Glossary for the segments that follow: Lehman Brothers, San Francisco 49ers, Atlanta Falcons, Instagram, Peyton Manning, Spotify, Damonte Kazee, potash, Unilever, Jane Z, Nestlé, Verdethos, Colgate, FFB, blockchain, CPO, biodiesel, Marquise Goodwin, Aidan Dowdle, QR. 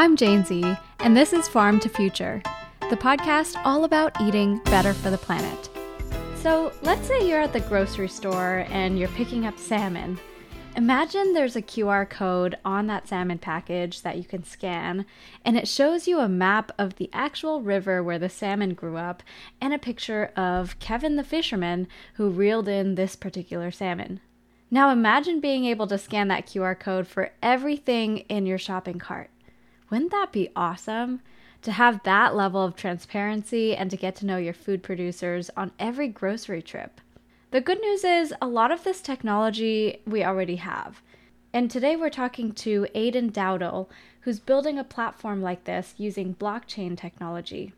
I'm Jane Z, and this is Farm to Future, the podcast all about eating better for the planet. So let's say you're at the grocery store and you're picking up salmon. Imagine there's a QR code on that salmon package that you can scan, and it shows you a map of the actual river where the salmon grew up and a picture of Kevin the fisherman who reeled in this particular salmon. Now imagine being able to scan that QR code for everything in your shopping cart. Wouldn't that be awesome? To have that level of transparency and to get to know your food producers on every grocery trip. The good news is a lot of this technology we already have. And today we're talking to Aidan Dowdle, who's building a platform like this using blockchain technology.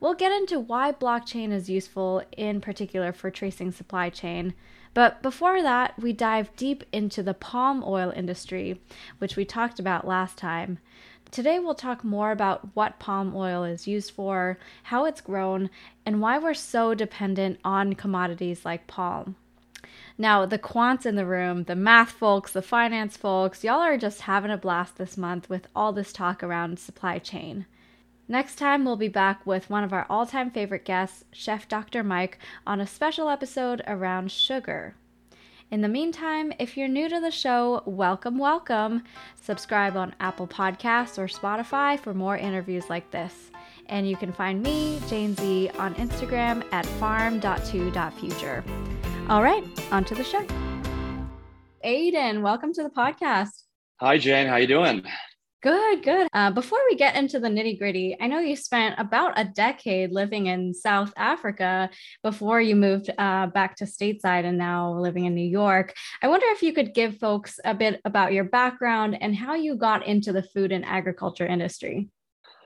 We'll get into why blockchain is useful in particular for tracing supply chain. But before that, we dive deep into the palm oil industry, which we talked about last time. Today we'll talk more about what palm oil is used for, how it's grown, and why we're so dependent on commodities like palm. Now, the quants in the room, the math folks, the finance folks, y'all are just having a blast this month with all this talk around supply chain. Next time, we'll be back with one of our all-time favorite guests, Chef Dr. Mike, on a special episode around sugar. In the meantime, if you're new to the show, welcome, welcome. Subscribe on Apple Podcasts or Spotify for more interviews like this. And you can find me, Jane Z, on Instagram at farm.2.future. All right, on to the show. Aidan, welcome to the podcast. Hi, Jane. How you doing? Good, good. Before we get into the nitty gritty, I know you spent about a decade living in South Africa before you moved back to stateside and now living in New York. I wonder if you could give folks a bit about your background and how you got into the food and agriculture industry.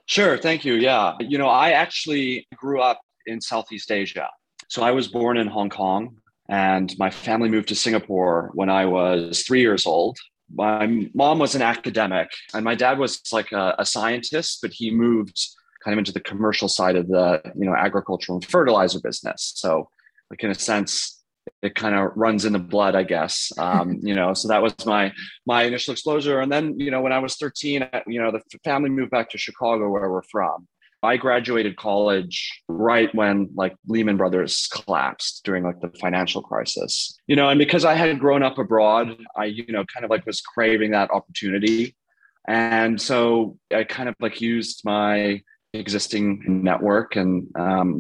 Sure. Thank you. Yeah. You know, I actually grew up in Southeast Asia. So I was born in Hong Kong and my family moved to Singapore when I was 3 years old. My mom was an academic and my dad was like a scientist, but he moved kind of into the commercial side of the, you know, agricultural and fertilizer business. So like in a sense, it kind of runs in the blood, I guess. You know, so that was my initial exposure. And then, you know, when I was 13, you know, the family moved back to Chicago where we're from. I graduated college right when like Lehman Brothers collapsed during like the financial crisis, you know, and because I had grown up abroad, I, you know, kind of like was craving that opportunity. And so I kind of like used my existing network and,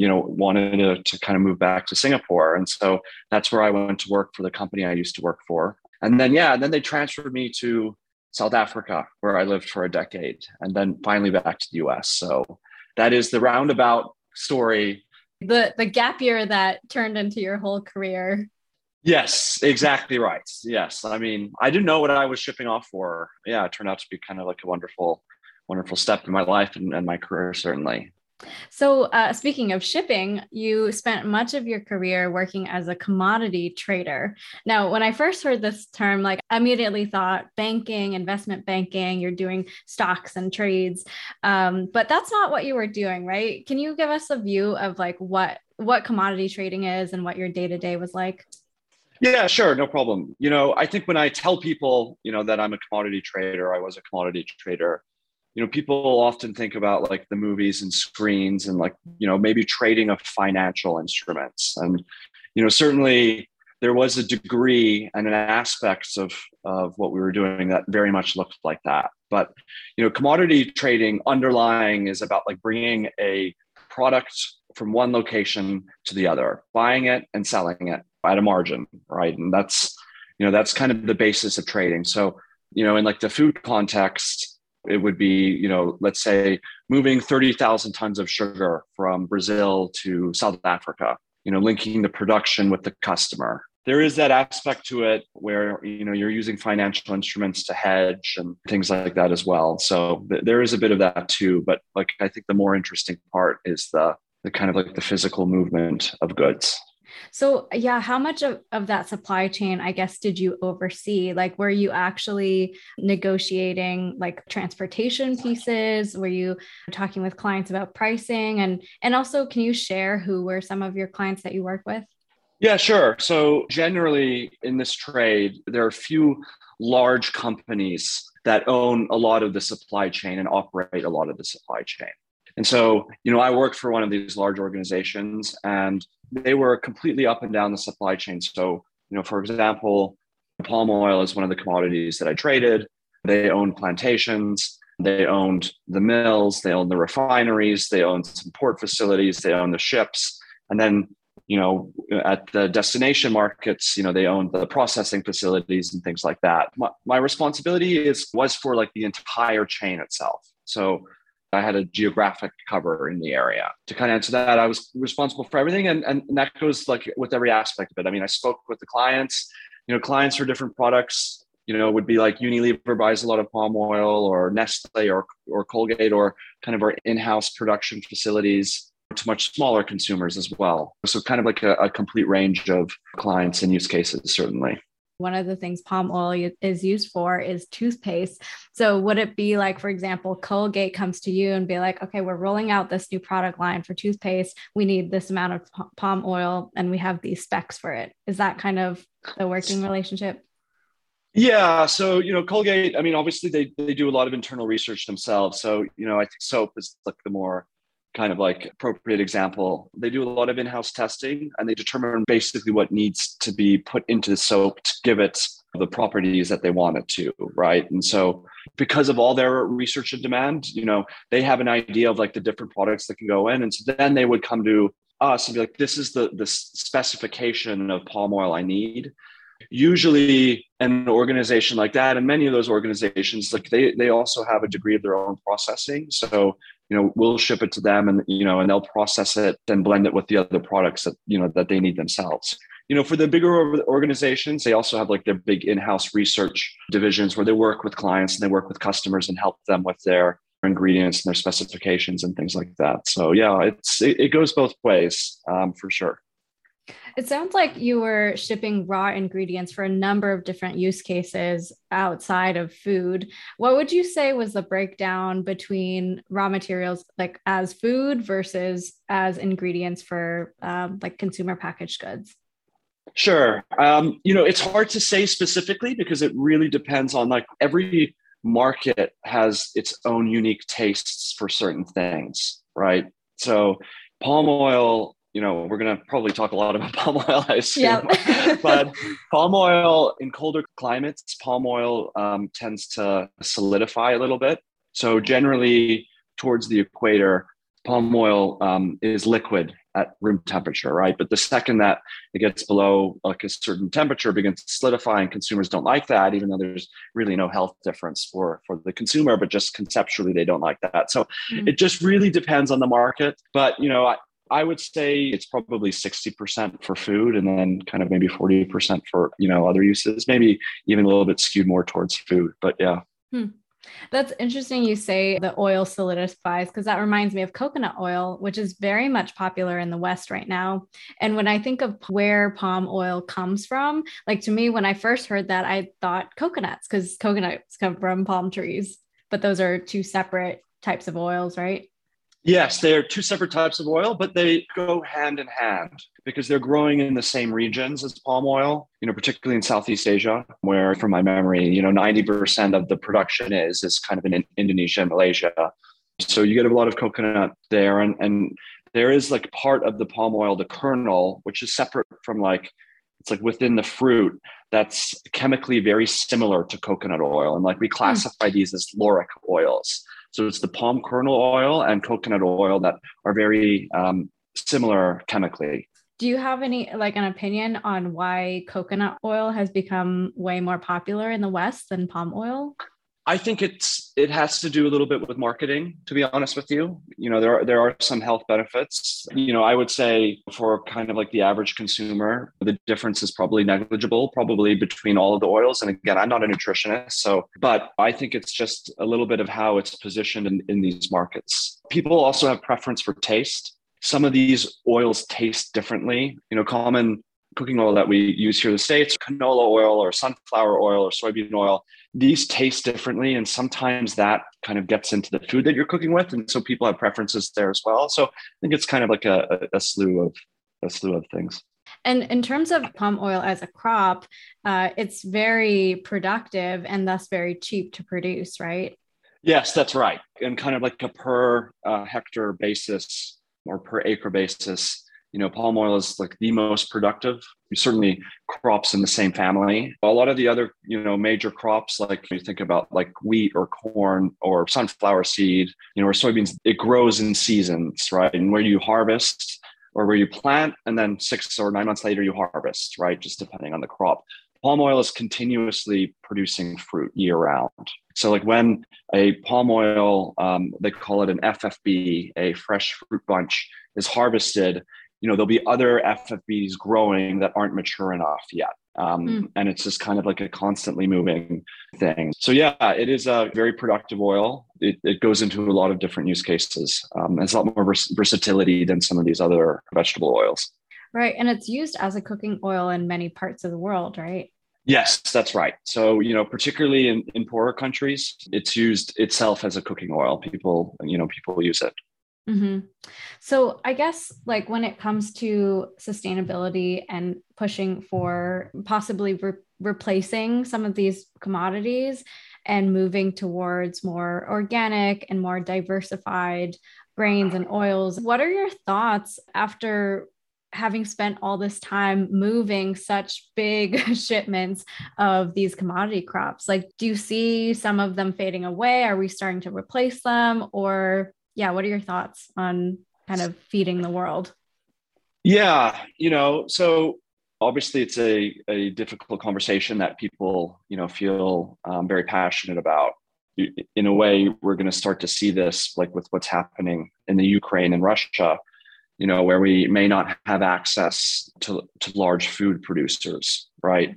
you know, wanted to kind of move back to Singapore. And so that's where I went to work for the company I used to work for. And then, then they transferred me to South Africa where I lived for a decade and then finally back to the US. So that is the roundabout story. The gap year that turned into your whole career. Yes, exactly right. Yes. I mean, I didn't know what I was shipping off for. Yeah, it turned out to be kind of like a wonderful, wonderful step in my life and my career, certainly. So speaking of shipping, you spent much of your career working as a commodity trader. Now, when I first heard this term, like I immediately thought banking, investment banking, you're doing stocks and trades, but that's not what you were doing, right? Can you give us a view of like what commodity trading is and what your day-to-day was like? Yeah, sure. No problem. You know, I think when I tell people, you know, that I'm a commodity trader, I was a commodity trader. You know, people often think about like the movies and screens and like, you know, maybe trading of financial instruments. And, you know, certainly there was a degree and an aspect of what we were doing that very much looked like that. But, you know, commodity trading underlying is about like bringing a product from one location to the other, buying it and selling it at a margin, right? And that's, you know, that's kind of the basis of trading. So, you know, in like the food context, it would be, you know, let's say moving 30,000 tons of sugar from Brazil to South Africa, you know, linking the production with the customer. There is that aspect to it where, you know, you're using financial instruments to hedge and things like that as well. So there is a bit of that too. But like, I think the more interesting part is the kind of like the physical movement of goods. So yeah, how much of that supply chain, I guess, did you oversee? Like, were you actually negotiating like transportation pieces? Were you talking with clients about pricing? And also, can you share who were some of your clients that you work with? Yeah, sure. So generally in this trade, there are a few large companies that own a lot of the supply chain and operate a lot of the supply chain. And so, you know, I worked for one of these large organizations and they were completely up and down the supply chain. So, you know, for example, palm oil is one of the commodities that I traded. They owned plantations, they owned the mills, they owned the refineries, they owned some port facilities, they owned the ships. And then, you know, at the destination markets, you know, they owned the processing facilities and things like that. My responsibility was for like the entire chain itself. So I had a geographic cover in the area. To kind of answer that, I was responsible for everything. And that goes like with every aspect of it. I mean, I spoke with the clients, you know, clients for different products, you know, would be like Unilever buys a lot of palm oil or Nestlé or Colgate or kind of our in-house production facilities to much smaller consumers as well. So kind of like a complete range of clients and use cases, certainly. One of the things palm oil is used for is toothpaste. So would it be like, for example, Colgate comes to you and be like, okay, we're rolling out this new product line for toothpaste. We need this amount of palm oil and we have these specs for it. Is that kind of the working relationship? Yeah. So, you know, Colgate, I mean, obviously they do a lot of internal research themselves. So, you know, I think soap is like the more kind of like appropriate example. They do a lot of in-house testing and they determine basically what needs to be put into the soap to give it the properties that they want it to, right? And so because of all their research and demand, you know, they have an idea of like the different products that can go in. And so then they would come to us and be like, this is the specification of palm oil I need. Usually an organization like that, and many of those organizations, like they also have a degree of their own processing. So, you know, we'll ship it to them and, you know, and they'll process it and blend it with the other products that, you know, that they need themselves. You know, for the bigger organizations, they also have like their big in-house research divisions where they work with clients and they work with customers and help them with their ingredients and their specifications and things like that. So yeah, it goes both ways for sure. It sounds like you were shipping raw ingredients for a number of different use cases outside of food. What would you say was the breakdown between raw materials like as food versus as ingredients for like consumer packaged goods? Sure. You know, it's hard to say specifically because it really depends on like every market has its own unique tastes for certain things, right? So palm oil, you know, we're going to probably talk a lot about palm oil, I assume. Yep. But palm oil in colder climates, palm oil tends to solidify a little bit. So generally towards the equator, palm oil is liquid at room temperature, right? But the second that it gets below like a certain temperature, it begins to solidify, and consumers don't like that, even though there's really no health difference for the consumer, but just conceptually, they don't like that. So It just really depends on the market. But, you know, I would say it's probably 60% for food and then kind of maybe 40% for, you know, other uses, maybe even a little bit skewed more towards food, but yeah. That's interesting. You say the oil solidifies because that reminds me of coconut oil, which is very much popular in the West right now. And when I think of where palm oil comes from, like to me, when I first heard that, I thought coconuts because coconuts come from palm trees, but those are two separate types of oils, right? Yes, they are two separate types of oil, but they go hand in hand because they're growing in the same regions as palm oil, you know, particularly in Southeast Asia, where from my memory, you know, 90% of the production is kind of in Indonesia and Malaysia. So you get a lot of coconut there. And there is like part of the palm oil, the kernel, which is separate from like, it's like within the fruit that's chemically very similar to coconut oil. And like we classify these as lauric oils. So it's the palm kernel oil and coconut oil that are very similar chemically. Do you have any, like an opinion on why coconut oil has become way more popular in the West than palm oil? I think it has to do a little bit with marketing, to be honest with you. You know, there are some health benefits. You know, I would say for kind of like the average consumer, the difference is probably negligible, probably between all of the oils. And again, I'm not a nutritionist, but I think it's just a little bit of how it's positioned in these markets. People also have preference for taste. Some of these oils taste differently. You know, common cooking oil that we use here in the States, canola oil or sunflower oil or soybean oil, these taste differently. And sometimes that kind of gets into the food that you're cooking with. And so people have preferences there as well. So I think it's kind of like a slew of things. And in terms of palm oil as a crop, it's very productive and thus very cheap to produce, right? Yes, that's right. And kind of like a per hectare basis or per acre basis, you know, palm oil is like the most productive, certainly crops in the same family. A lot of the other, you know, major crops, like you think about like wheat or corn or sunflower seed, you know, or soybeans, it grows in seasons, right? And where you harvest or where you plant, and then 6 or 9 months later, you harvest, right? Just depending on the crop. Palm oil is continuously producing fruit year round. So like when a palm oil, they call it an FFB, a fresh fruit bunch, is harvested, you know, there'll be other FFBs growing that aren't mature enough yet. And it's just kind of like a constantly moving thing. So yeah, it is a very productive oil. It goes into a lot of different use cases. It's a lot more versatility than some of these other vegetable oils. Right. And it's used as a cooking oil in many parts of the world, right? Yes, that's right. So, you know, particularly in poorer countries, it's used itself as a cooking oil. People use it. Mm-hmm. So I guess like when it comes to sustainability and pushing for possibly replacing some of these commodities and moving towards more organic and more diversified grains and oils, what are your thoughts after having spent all this time moving such big shipments of these commodity crops? Like, do you see some of them fading away? Are we starting to replace them? Or yeah, what are your thoughts on kind of feeding the world? Yeah, you know, so obviously it's a difficult conversation that people, you know, feel very passionate about. In a way, we're going to start to see this like with what's happening in the Ukraine and Russia, you know, where we may not have access to large food producers, right?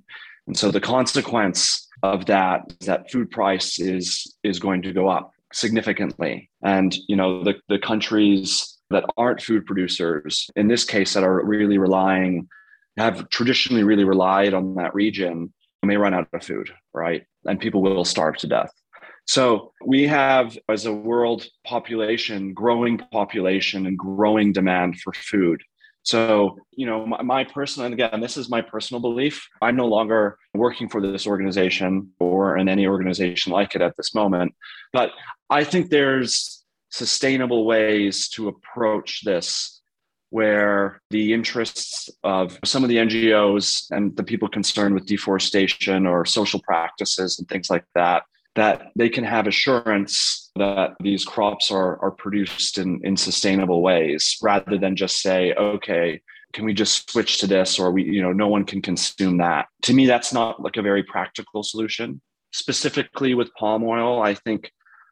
And so the consequence of that is that food price is going to go up significantly. And, you know, the countries that aren't food producers, in this case, that are really have traditionally relied on that region, may run out of food, right? And people will starve to death. So we have, as a world population and growing demand for food. So, you know, my personal, and again, this is my personal belief, I'm no longer working for this organization or in any organization like it at this moment, but I think there's sustainable ways to approach this where the interests of some of the NGOs and the people concerned with deforestation or social practices and things like that they can have assurance that these crops are produced in sustainable ways, rather than just say, okay, can we just switch to this? Or no one can consume that. To me, that's not like a very practical solution. Specifically with palm oil, I think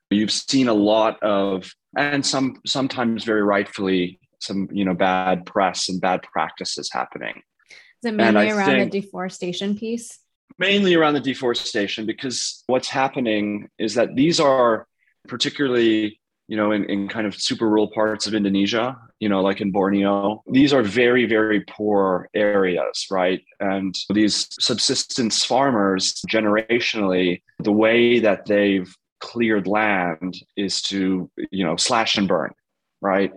you've seen a lot of, and sometimes very rightfully, some, you know, bad press and bad practices happening. Is it mainly around the deforestation piece? Mainly around the deforestation, because what's happening is that these are particularly, you know, in kind of super rural parts of Indonesia, you know, like in Borneo, these are very, very poor areas, right? And these subsistence farmers, generationally, the way that they've cleared land is to, you know, slash and burn, right?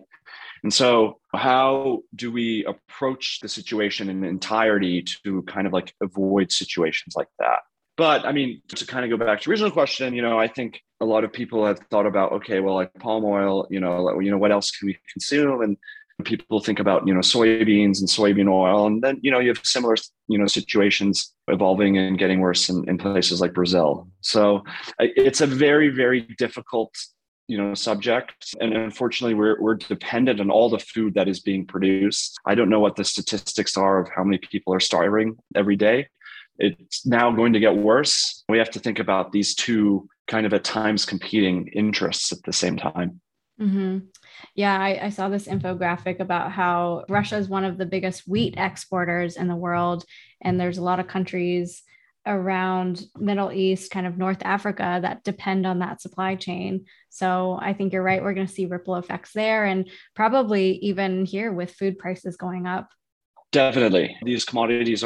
And so how do we approach the situation in entirety to kind of like avoid situations like that? But I mean, to kind of go back to the original question, you know, I think a lot of people have thought about, okay, well, like palm oil, you know, what else can we consume? And people think about, you know, soybeans and soybean oil. And then, you know, you have similar, you know, situations evolving and getting worse in places like Brazil. So it's a very, very difficult, you know, subject. And unfortunately, we're dependent on all the food that is being produced. I don't know what the statistics are of how many people are starving every day. It's now going to get worse. We have to think about these two kind of at times competing interests at the same time. Mm-hmm. Yeah, I saw this infographic about how Russia is one of the biggest wheat exporters in the world. And there's a lot of countries around Middle East, kind of North Africa, that depend on that supply chain. So I think you're right. We're going to see ripple effects there, and probably even here with food prices going up. Definitely. These commodities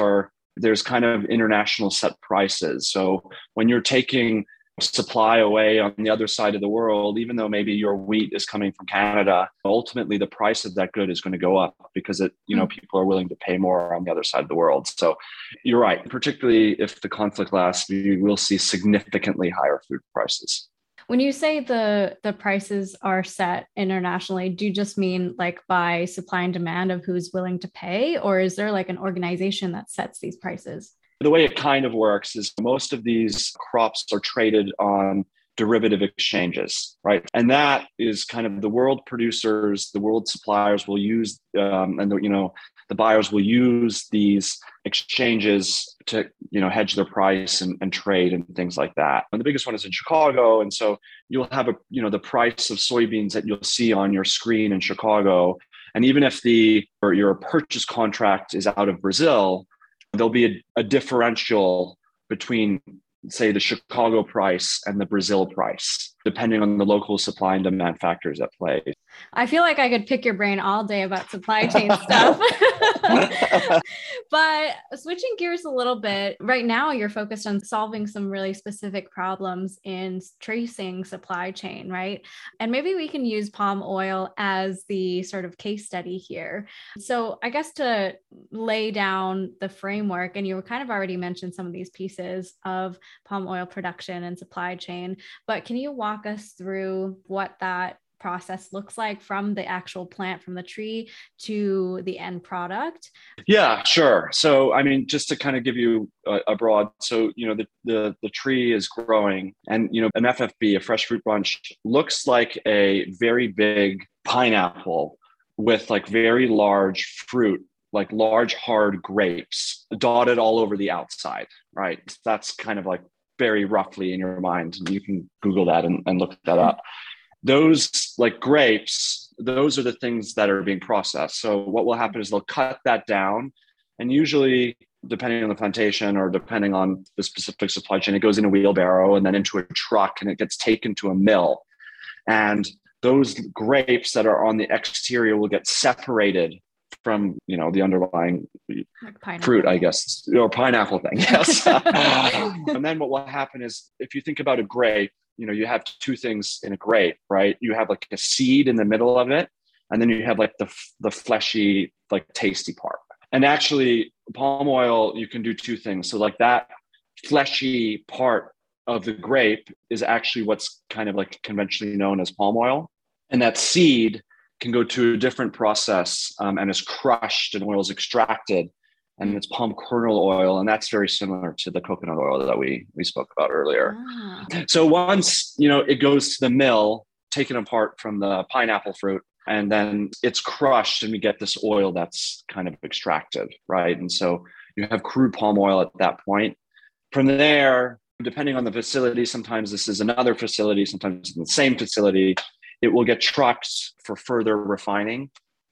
there's kind of international set prices. So when you're taking supply away on the other side of the world, even though maybe your wheat is coming from Canada, ultimately the price of that good is going to go up because it, you know, people are willing to pay more on the other side of the world. So you're right, particularly if the conflict lasts, we will see significantly higher food prices. When you say the prices are set internationally, do you just mean like by supply and demand of who's willing to pay, or is there like an organization that sets these prices? The way it kind of works is most of these crops are traded on derivative exchanges, right? And that is kind of the world producers, the world suppliers will use, the buyers will use these exchanges to, hedge their price and trade and things like that. And the biggest one is in Chicago. And so you'll have the price of soybeans that you'll see on your screen in Chicago. And even if your purchase contract is out of Brazil, there'll be a differential between, say, the Chicago price and the Brazil price, depending on the local supply and demand factors at play. I feel like I could pick your brain all day about supply chain stuff. But switching gears a little bit, right now you're focused on solving some really specific problems in tracing supply chain, right? And maybe we can use palm oil as the sort of case study here. So I guess to lay down the framework, and you kind of already mentioned some of these pieces of palm oil production and supply chain, but can you walk us through what that process looks like from the actual plant, from the tree to the end product? Yeah, sure. So, I mean, just to kind of give you a broad, so, the tree is growing and, an FFB, a fresh fruit bunch, looks like a very big pineapple with like very large fruit, like large hard grapes dotted all over the outside, right? That's kind of like very roughly in your mind. You can Google that and look that up. Those like grapes, those are the things that are being processed. So what will happen is they'll cut that down. And usually, depending on the plantation or depending on the specific supply chain, it goes in a wheelbarrow and then into a truck and it gets taken to a mill. And those grapes that are on the exterior will get separated from, the underlying like fruit, I guess, or pineapple thing. Yes. And then what will happen is if you think about a grape, you have two things in a grape, right? You have like a seed in the middle of it, and then you have like the fleshy, like tasty part. And actually, palm oil, you can do two things. So like that fleshy part of the grape is actually what's kind of like conventionally known as palm oil. And that seed can go to a different process and is crushed and oil is extracted. And it's palm kernel oil. And that's very similar to the coconut oil that we spoke about earlier. Ah. So once, it goes to the mill, taken apart from the pineapple fruit, and then it's crushed and we get this oil that's kind of extracted, right? And so you have crude palm oil at that point. From there, depending on the facility, sometimes this is another facility, sometimes in the same facility, it will get trucked for further refining.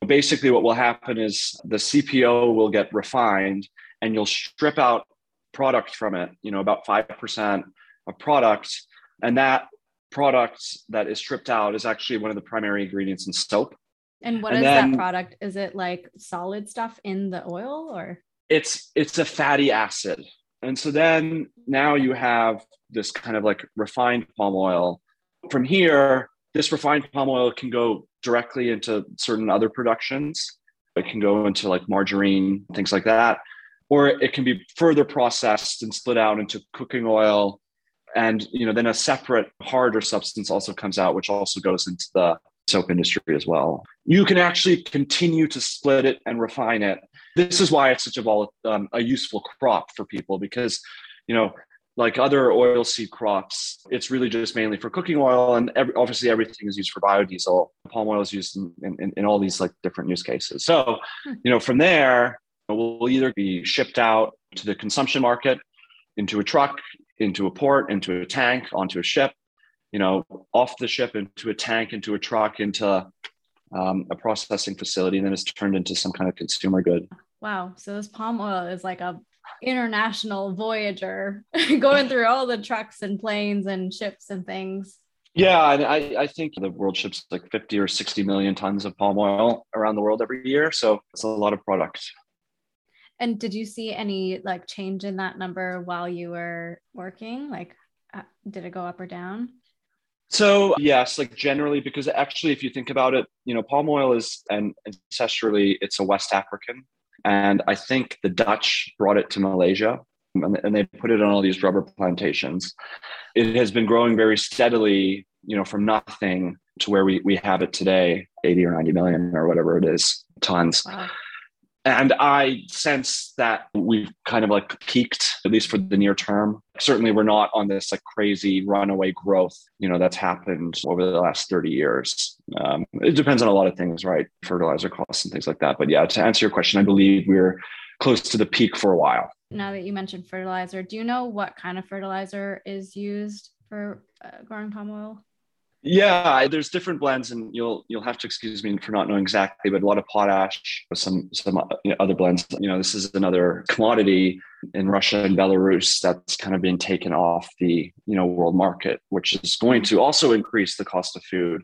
Basically, what will happen is the CPO will get refined and you'll strip out product from it, about 5% of product. And that product that is stripped out is actually one of the primary ingredients in soap. And what is that product? Is it like solid stuff in the oil or? It's a fatty acid. And so then now you have this kind of like refined palm oil. From here, this refined palm oil can go directly into certain other productions. It can go into like margarine, things like that. Or it can be further processed and split out into cooking oil. And, then a separate harder substance also comes out, which also goes into the soap industry as well. You can actually continue to split it and refine it. This is why it's such a useful crop for people because, like other oilseed crops, it's really just mainly for cooking oil. And obviously everything is used for biodiesel. Palm oil is used in all these like different use cases. So, from there, we'll either be shipped out to the consumption market, into a truck, into a port, into a tank, onto a ship, off the ship, into a tank, into a truck, into a processing facility. And then it's turned into some kind of consumer good. Wow. So this palm oil is like a international voyager going through all the trucks and planes and ships and things. Yeah, and I think the world ships like 50 or 60 million tons of palm oil around the world every year. So it's a lot of product. And did you see any like change in that number while you were working? Like did it go up or down? So yes, like generally, because actually, if you think about it, you know, palm oil is, and ancestrally, it's a West African. And I think the Dutch brought it to Malaysia and they put it on all these rubber plantations. It has been growing very steadily, you know, from nothing to where we have it today, 80 or 90 million or whatever it is, tons. Wow. And I sense that we've kind of like peaked, at least for the near term. Certainly we're not on this like crazy runaway growth, you know, that's happened over the last 30 years. It depends on a lot of things, right? Fertilizer costs and things like that. But yeah, to answer your question, I believe we're close to the peak for a while. Now that you mentioned fertilizer, do you know what kind of fertilizer is used for growing palm oil? Yeah, there's different blends, and you'll have to excuse me for not knowing exactly, but a lot of potash, some you know, other blends. You know, this is another commodity in Russia and Belarus that's kind of being taken off the, you know, world market, which is going to also increase the cost of food.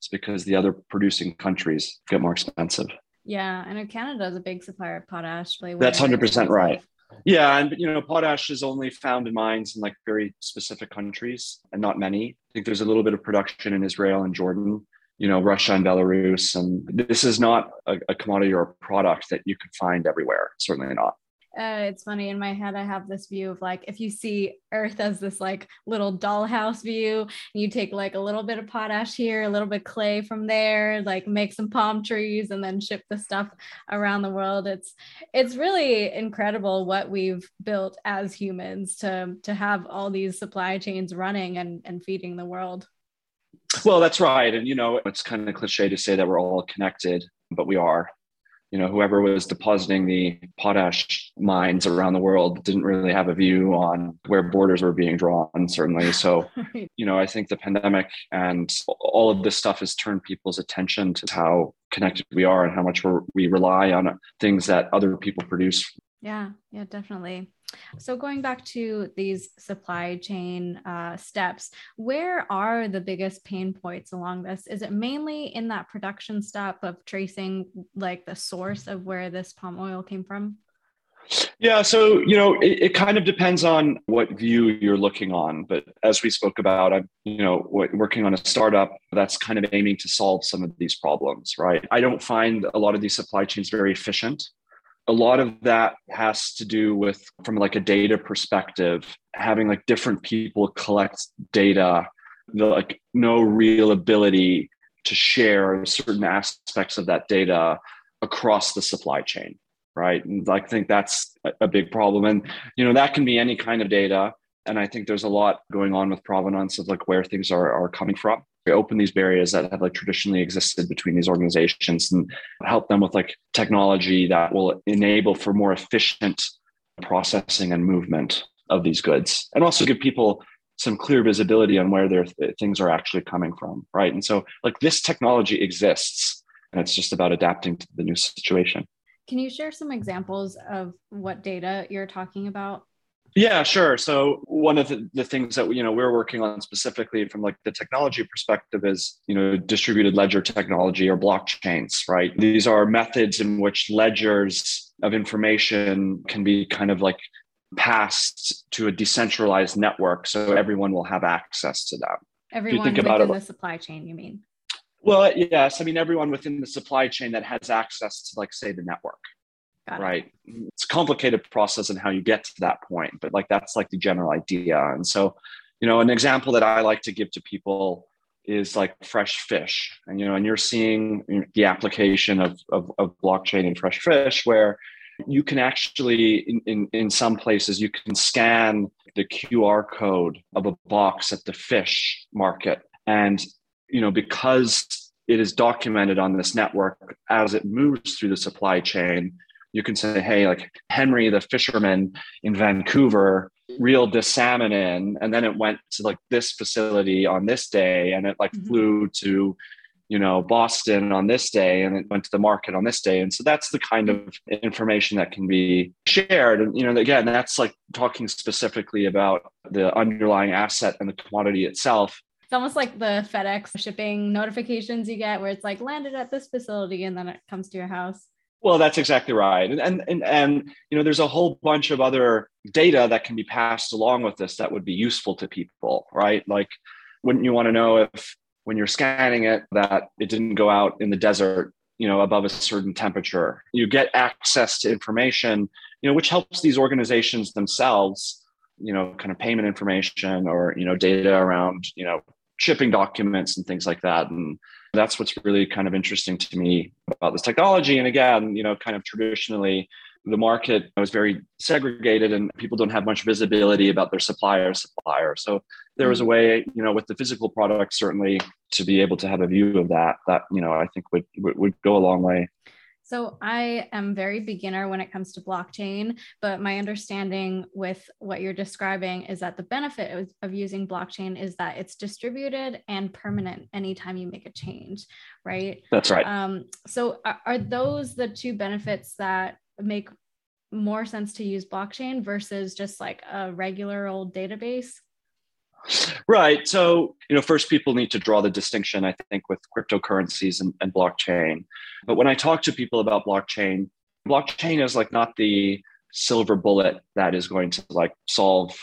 It's because the other producing countries get more expensive. Yeah, and Canada is a big supplier of potash. That's 100% right. Yeah. And, you know, potash is only found in mines in like very specific countries and not many. I think there's a little bit of production in Israel and Jordan, you know, Russia and Belarus. And this is not a commodity or a product that you could find everywhere. Certainly not. It's funny, in my head, I have this view of like, if you see Earth as this like little dollhouse view, and you take like a little bit of potash here, a little bit of clay from there, like make some palm trees and then ship the stuff around the world. It's really incredible what we've built as humans to have all these supply chains running and feeding the world. Well, that's right. And, you know, it's kind of cliche to say that we're all connected, but we are. You know, whoever was depositing the potash mines around the world didn't really have a view on where borders were being drawn, certainly. So, you know, I think the pandemic and all of this stuff has turned people's attention to how connected we are and how much we rely on things that other people produce. Yeah, definitely. So going back to these supply chain steps, where are the biggest pain points along this? Is it mainly in that production step of tracing like the source of where this palm oil came from? Yeah. So, you know, it kind of depends on what view you're looking on. But as we spoke about, I'm, you know, working on a startup that's kind of aiming to solve some of these problems, right? I don't find a lot of these supply chains very efficient. A lot of that has to do with, from like a data perspective, having like different people collect data, like no real ability to share certain aspects of that data across the supply chain, right? And I think that's a big problem. And, you know, that can be any kind of data. And I think there's a lot going on with provenance of like where things are coming from. We open these barriers that have like traditionally existed between these organizations and help them with like technology that will enable for more efficient processing and movement of these goods, and also give people some clear visibility on where their things are actually coming from, right? And so like this technology exists, and it's just about adapting to the new situation. Can you share some examples of what data you're talking about? Yeah, sure. So one of the things that, you know, we're working on specifically from like the technology perspective is, you know, distributed ledger technology or blockchains, right? These are methods in which ledgers of information can be kind of like passed to a decentralized network. So everyone will have access to them. Everyone within the supply chain, you mean? Well, yes. I mean, everyone within the supply chain that has access to like, say, the network. Right. It's a complicated process and how you get to that point, but like, that's like the general idea. And so, you know, an example that I like to give to people is like fresh fish, and, you know, and you're seeing the application of blockchain and fresh fish, where you can actually in some places you can scan the QR code of a box at the fish market. And, you know, because it is documented on this network as it moves through the supply chain, you can say, hey, like Henry, the fisherman in Vancouver, reeled this salmon in, and then it went to like this facility on this day, and it like flew to, you know, Boston on this day, and it went to the market on this day. And so that's the kind of information that can be shared. And, you know, again, that's like talking specifically about the underlying asset and the commodity itself. It's almost like the FedEx shipping notifications you get where it's like landed at this facility, and then it comes to your house. Well, that's exactly right. And you know, there's a whole bunch of other data that can be passed along with this that would be useful to people, right? Like, wouldn't you want to know if when you're scanning it, that it didn't go out in the desert, you know, above a certain temperature? You get access to information, you know, which helps these organizations themselves, you know, kind of payment information or, you know, data around, you know, shipping documents and things like that. And that's what's really kind of interesting to me about this technology. And again, you know, kind of traditionally, the market was very segregated and people don't have much visibility about their supplier. So there was a way, you know, with the physical product, certainly to be able to have a view of that, you know, I think would go a long way. So I am very beginner when it comes to blockchain, but my understanding with what you're describing is that the benefit of using blockchain is that it's distributed and permanent anytime you make a change, right? That's right. So are those the two benefits that make more sense to use blockchain versus just like a regular old database? Right. So, you know, first people need to draw the distinction, I think, with cryptocurrencies and blockchain. But when I talk to people about blockchain is like not the silver bullet that is going to like solve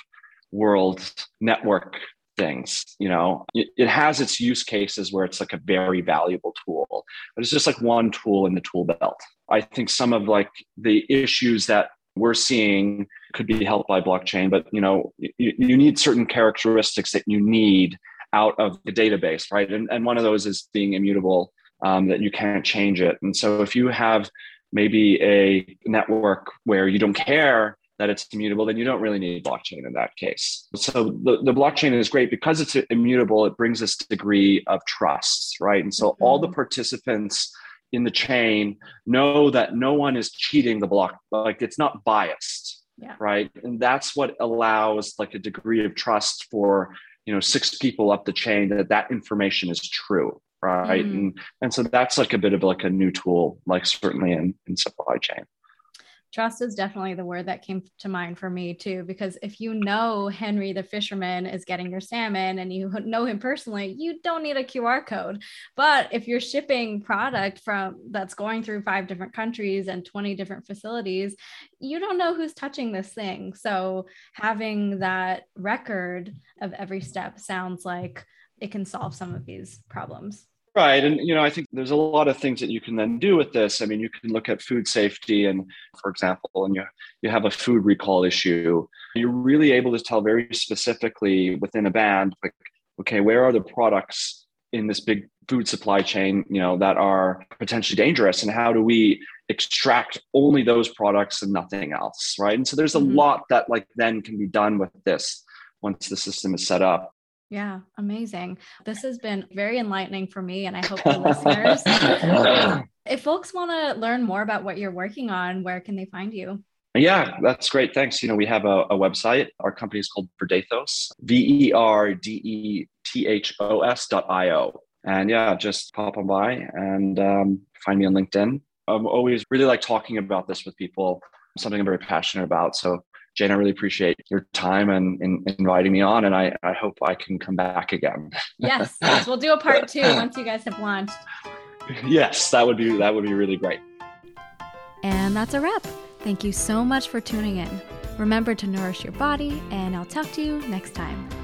world network things. You know, it has its use cases where it's like a very valuable tool, but it's just like one tool in the tool belt. I think some of like the issues that we're seeing could be helped by blockchain, but you know, you need certain characteristics that you need out of the database, right? And one of those is being immutable, that you can't change it. And so if you have maybe a network where you don't care that it's immutable, then you don't really need blockchain in that case. So the blockchain is great because it's immutable. It brings this degree of trust, right? And so all the participants in the chain know that no one is cheating the block, like it's not biased, right? And that's what allows like a degree of trust for, you know, 6 people up the chain that information is true, right? And so that's like a bit of like a new tool, like certainly in supply chain. Trust is definitely the word that came to mind for me too, because if you know Henry the fisherman is getting your salmon and you know him personally, you don't need a QR code. But if you're shipping product that's going through 5 different countries and 20 different facilities, you don't know who's touching this thing. So having that record of every step sounds like it can solve some of these problems. Right. And, you know, I think there's a lot of things that you can then do with this. I mean, you can look at food safety and, for example, and you have a food recall issue. You're really able to tell very specifically within a band, like, okay, where are the products in this big food supply chain, you know, that are potentially dangerous, and how do we extract only those products and nothing else, right? And so there's a lot that like then can be done with this once the system is set up. Yeah, amazing. This has been very enlightening for me, and I hope the listeners. If folks want to learn more about what you're working on, where can they find you? Yeah, that's great. Thanks. You know, we have a website. Our company is called Verdethos, VERDETHOS.io. And yeah, just pop on by and find me on LinkedIn. I'm always really like talking about this with people, something I'm very passionate about. So Jane, I really appreciate your time and inviting me on, and I hope I can come back again. Yes, we'll do a part 2 once you guys have launched. Yes, that would be really great. And that's a wrap. Thank you so much for tuning in. Remember to nourish your body, and I'll talk to you next time.